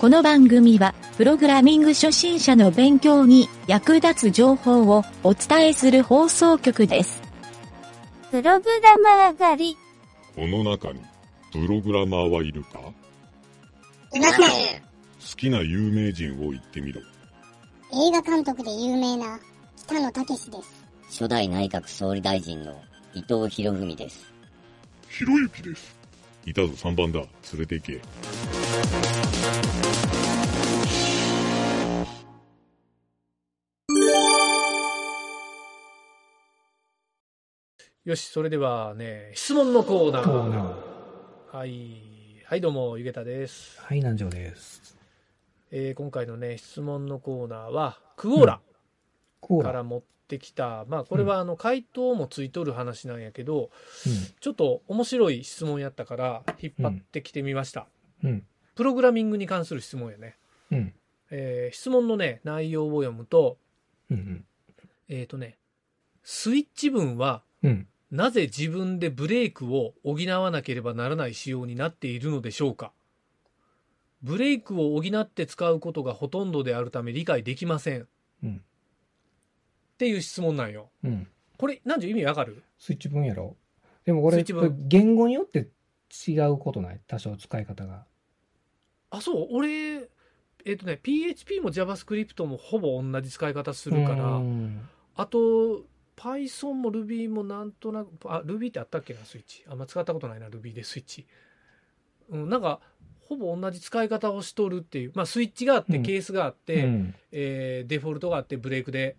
この番組はプログラミング初心者の勉強に役立つ情報をお伝えする放送局です。プログラマー狩り。この中にプログラマーはいるか？いません。好きな有名人を言ってみろ。映画監督で有名な北野武です。初代内閣総理大臣の伊藤博文です。ひろゆきです。いたぞ、3番だ、連れて行け。よし、それではね、質問のコーナー。はい、どうもゆげたです。はい、南條です。今回のね、質問のコーナーはクオーラから持ってきた、まあこれは回答もついとる話なんやけど、ちょっと面白い質問やったから引っ張ってきてみました。プログラミングに関する質問やね。質問のね、内容を読むと、スイッチ文はなぜ自分でブレークを補わなければならない仕様になっているのでしょうか。ブレークを補って使うことがほとんどであるため理解できません、っていう質問なんよ、これ何て意味わかる？スイッチ文やろ。でもこれ言語によって違うことない？多少使い方が。あ、そう、俺PHP も JavaScript もほぼ同じ使い方するから、あとPython も Ruby もなんとなく、あ、Ruby ってあったっけな、スイッチ。あんま使ったことないな、Ruby でスイッチ。なんか、ほぼ同じ使い方をしとるっていう。まあ、スイッチがあって、ケースがあって、デフォルトがあって、ブレイクで、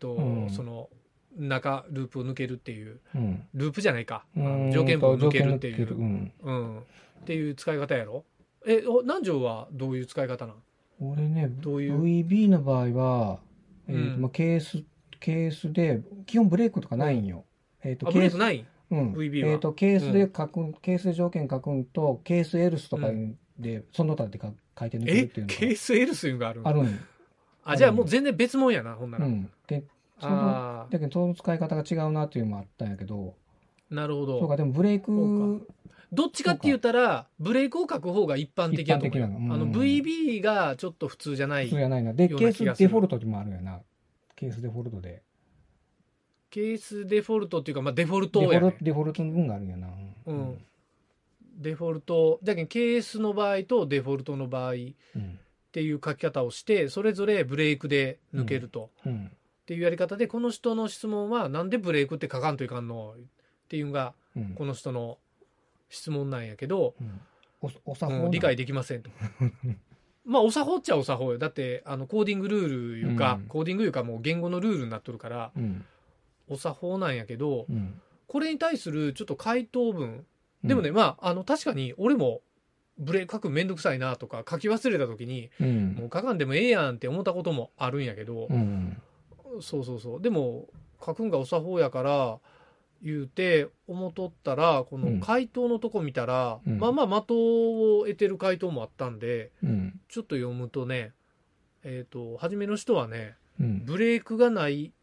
その、中、ループを抜けるっていう。ループじゃないか。条件文を抜けるっていう。っていう使い方やろ。南條はどういう使い方なん？俺ね、VB の場合は、ケースで基本ブレイクとかないんよ。ブレイクない？VB は。ケースで書く、ケースで条件書くんと、ケースエルスとかで、その他で書いて抜けるっていうの。ケースエルスいうのがあるん？あるん。あ、じゃあもう全然別物やな、ほんなら。で、だけどその使い方が違うなっていうのもあったんやけど。なるほど。そうか、でもブレイク。どっちかって言ったら、ブレイクを書く方が一般的やと思う。VB がちょっと普通じゃない。普通じゃないな。で、ケースデフォルトにもあるやな。ケースデフォルトで。ケースデフォルトっていうか、まあ、デフォルトやね。デフォルトの分があるんやな。デフォルト。だけど、ケースの場合とデフォルトの場合っていう書き方をして、それぞれブレイクで抜けると。っていうやり方で、この人の質問は、なんでブレイクって書かんといかんのっていうのが、この人の質問なんやけど、理解できませんと。まあ、お作法っちゃお作法よ。だって、コーディングルールいうか、コーディングいうか、もう言語のルールになっとるから、お作法なんやけど、これに対するちょっと回答文。でもね、まあ、確かに、俺も、ブレイク書くめんどくさいなとか、書き忘れた時に、もう書かんでもええやんって思ったこともあるんやけど、そうそうそう。でも、書くんがお作法やから、言うて思っとったら、この回答のとこ見たら、まあ的を得てる回答もあったんで、ちょっと読むとね、初めの人はね、ブレイクがない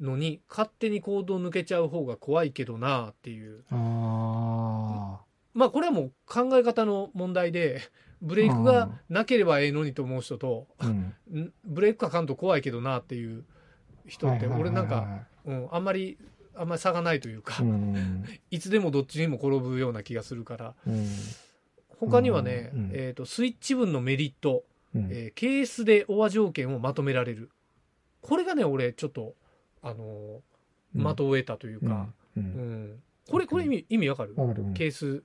のに勝手に行動抜けちゃう方が怖いけどなーっていう。まあこれはもう考え方の問題で、ブレイクがなければええのにと思う人と、ブレイクかかんと怖いけどなーっていう人って、俺なんか、あんまり差がないというか、いつでもどっちにも転ぶような気がするから、他にはね、スイッチ文のメリット、ケースでオア条件をまとめられる。これがね、俺ちょっと的を得たというか、これ意味わかる？ケース、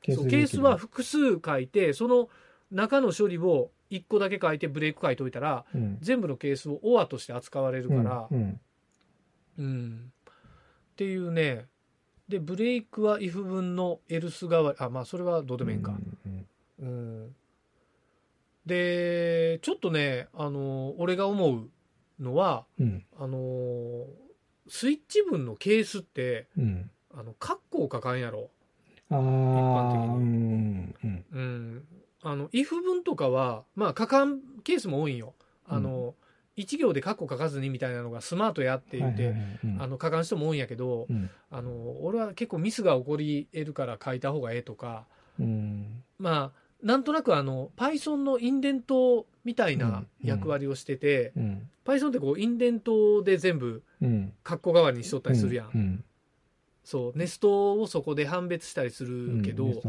ケースは複数書いて、その中の処理を1個だけ書いてブレイク書いといたら、全部のケースをオアとして扱われるから、っていうね。で、ブレイクは if 分の else 代わり、まあそれはどうでもいいか。で、ちょっとね、俺が思うのは、スイッチ文のケースって、カッコを書かんやろ。一般的に。if 分とかは、まあ書かんケースも多いんよ。一行でカッコ書かずにみたいなのがスマートやって言って書かん人も多いんやけど、俺は結構ミスが起こり得るから書いた方がええとか、まあなんとなくPython のインデントみたいな役割をしてて、うんうん、Python ってこうインデントで全部カッコ代わりにしとったりするやん、うんうんうん、そうネストをそこで判別したりするけど、うん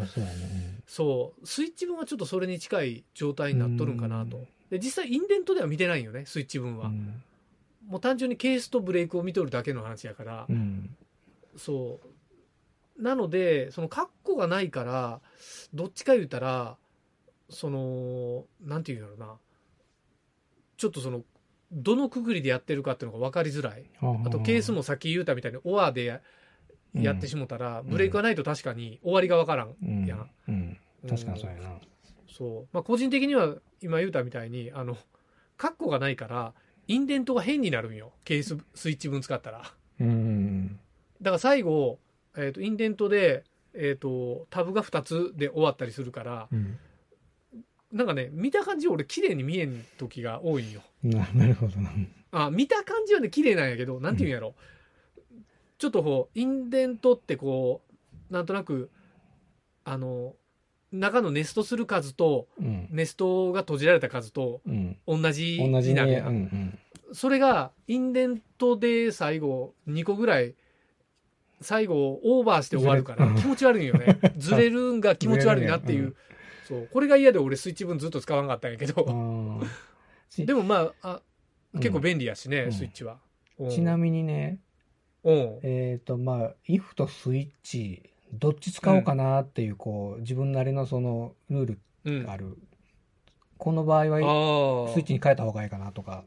そうスイッチ文はちょっとそれに近い状態になっとるんかなと、うん、で実際インデントでは見てないよねスイッチ文は、うん、もう単純にケースとブレイクを見とるだけの話やから、うん、そうなのでそのカッコがないからどっちか言うたらそのなんていうんだろうなちょっとそのどのくぐりでやってるかっていうのが分かりづらい、あとケースもさっき言うたみたいにORでやってしもたら、うん、ブレイクがないと確かに終わりが分からんやん、うんうんうん、確かにそうやな、そうまあ、個人的には今言うたみたいにカッコがないからインデントが変になるんよケーススイッチ分使ったら、うんうんうん、だから最後、インデントで、タブが2つで終わったりするから、うんなんかね見た感じ俺綺麗に見えん時が多いんよ。なるほどな。あ見た感じはね綺麗なんやけどなんていうんやろ、うん、ちょっとこうインデントってこうなんとなく中のネストする数と、うん、ネストが閉じられた数と、うん、同じになるやん、うんうん、それがインデントで最後2個ぐらい最後オーバーして終わるから気持ち悪いよねずれるんが気持ち悪いなっていう、うんそうこれが嫌で俺スイッチ分ずっと使わなかったんやけどでもまあ、うん、結構便利やしね、うん、スイッチは、うん、ちなみにねまあ if とスイッチどっち使おうかなっていう、うん、こう自分なりのそのルールがある、うん、この場合はスイッチに変えた方がいいかなとか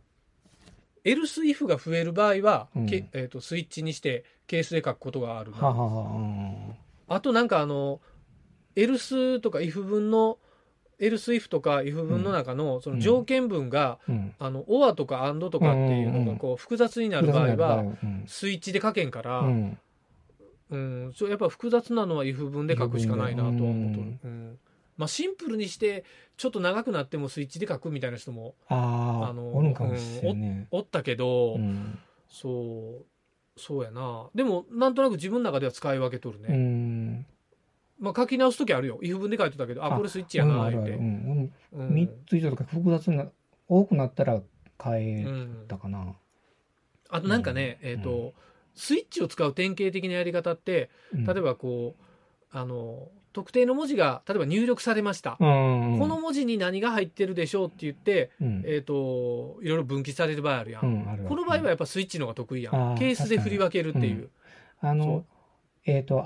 else if が増える場合は、うんスイッチにしてケースで書くことがあるははは、うん、あとなんかエルスとか if 文のエルス if とか if 文の中のその条件文が、うん、or とか and とかっていうのがこう複雑になる場合はスイッチで書けんから、うんうん、やっぱ複雑なのは if 文で書くしかないなとは思っとる、うんまあ、シンプルにしてちょっと長くなってもスイッチで書くみたいな人もおったけど、うん、そうやなでもなんとなく自分の中では使い分けとるね、うんまあ、書き直すときあるよ。if 文で書いてたけど、あ、これスイッチやなって。うんうんうん、3つ以上とか複雑な多くなったら変えたかな。うん、あとなんかね、うん、スイッチを使う典型的なやり方って、例えばこう特定の文字が例えば入力されました、うん。この文字に何が入ってるでしょうって言って、うん、いろいろ分岐される場合あるやん。うん、あるこの場合はやっぱスイッチの方が得意やん。ケースで振り分けるっていう。うん、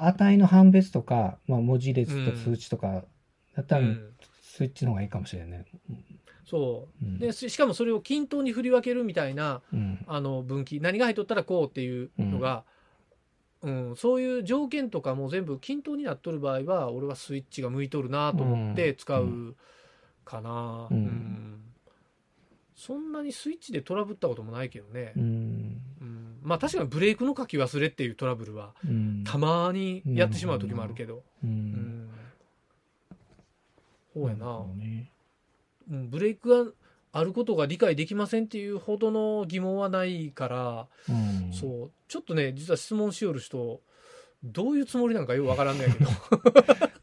値の判別とか、まあ、文字列と数値とかだったらスイッチの方がいいかもしれない、うん、そう、うん、でしかもそれを均等に振り分けるみたいな、うん、分岐何が入っとったらこうっていうのが、うんうん、そういう条件とかも全部均等になっとる場合は俺はスイッチが向いとるなと思って使うかな、うんうんうん、そんなにスイッチでトラブったこともないけどね、うんまあ確かにブレイクの書き忘れっていうトラブルはたまにやってしまう時もあるけど、うんうん、そうやな、うん、ブレイクがあることが理解できませんっていうほどの疑問はないから、うん、そうちょっとね実は質問しよる人どういうつもりなんかよくわからんねんけど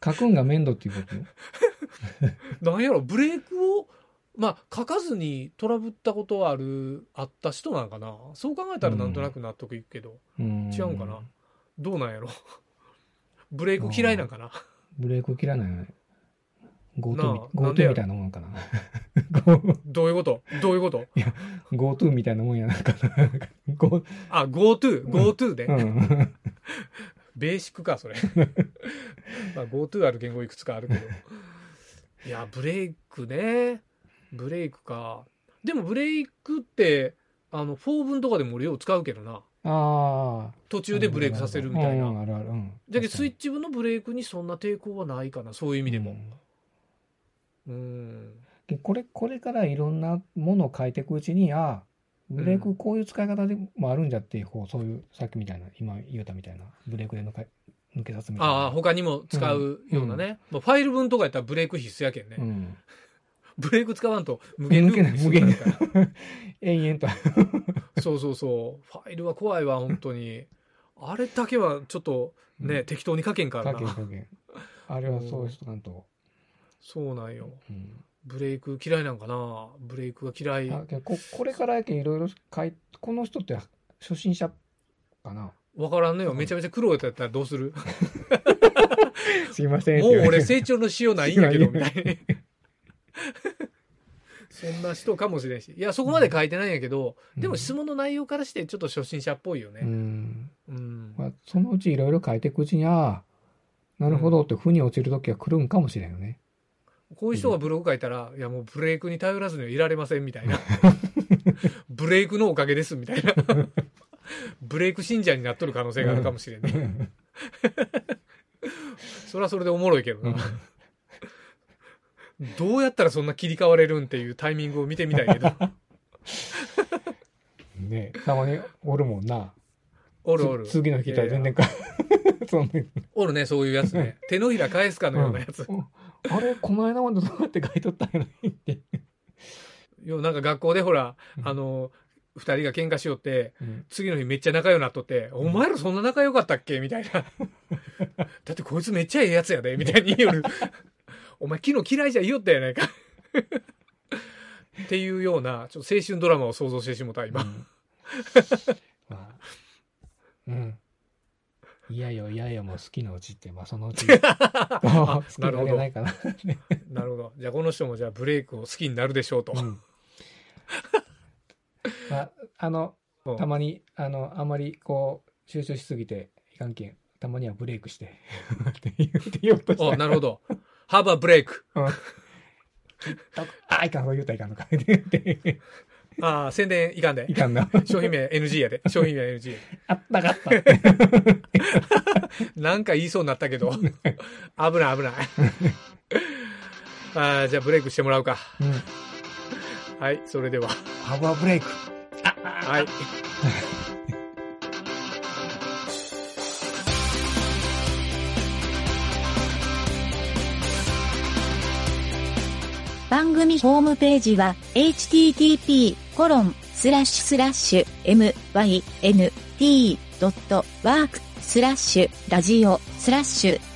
書くんが面倒っていうことなんやろブレイクをまあ、書かずにトラブったことはあった人なんかなそう考えたらなんとなく納得いくけど、うん、違うんかなどうなんやろブレイク嫌いなんかなブレイク嫌いなんやねGoTo みたいなもんかなどういうこといや GoTo みたいなもんやなんかなあ GoTo で、うんうん、ベーシックかそれ、まあ、GoTo ある言語いくつかあるけどいやブレイクねブレイクかでもブレイクって4文とかでも俺よう使うけどなあ途中でブレイクさせるみたいな、うんうん、あるある、うん、だけどスイッチ部のブレイクにそんな抵抗はないかなそういう意味でも、うんうん、でこれからいろんなものを変えていくうちにあブレイクこういう使い方でもあるんじゃっていう方、うん、そういうさっきみたいな今言うたみたいなブレイクで抜け出すみたいなあ他にも使うようなね、うんうんまあ、ファイル文とかやったらブレイク必須やけんね、うんブレイク使わんと無限ループにするから延々とそうファイルは怖いわ本当にあれだけはちょっとね、うん、適当に書けんからなあれはそうしとかんとそうなんよ、うん、ブレイク嫌いなんかな。ブレイクが嫌い。これからやけいろいろ書いて、この人って初心者かな、分からんのよ、うん、めちゃめちゃ苦労やったらどうするすいません、もう俺成長のしようないんやけどみたいなそんな人かもしれんし、いやそこまで書いてないんやけど、うん、でも質問の内容からしてちょっと初心者っぽいよね。うん、うんまあ、そのうちいろいろ書いていくうちになるほどって腑に落ちるときは来るんかもしれんよね、うん、こういう人がブログ書いたら、いやもうブレイクに頼らずにはいられませんみたいなブレイクのおかげですみたいなブレイク信者になっとる可能性があるかもしれんねそれはそれでおもろいけどな、うん、どうやったらそんな切り替われるんっていうタイミングを見てみたいけどねえ、たまにおるもんな。おるおる。次の日から全然かおるね、そういうやつね手のひら返すかのようなやつ、うん、あれこの間までどうやって書いとったんやないってなんか学校でほら、うん、2人が喧嘩しよって、うん、次の日めっちゃ仲良くなっとって、うん、お前らそんな仲良かったっけみたいなだってこいつめっちゃええやつやでみたいに言うよるお前昨日嫌いじゃ言おったやないかっていうようなちょっと青春ドラマを想像してしもた今、うんまあうん、いやよいやよもう好きなうちって、まあ、そのうち好きなわけないかななるほど。じゃあこの人もじゃあブレイクを好きになるでしょうと、うんまあ、たまにあんまりこう集中しすぎていかんけんたまにはブレイクしてって言おうとした。なるほど。ハバブレイク。うん、いかんそう言うたらいかんのかって宣伝いかんで。いかんな。商品名 NG やで。商品名 NG。あったかった。なんか言いそうになったけど危ない危ないじゃあブレイクしてもらうか。うんはい、それではパワーブレイク。はい。番組ホームページは http://mynt.work/radio/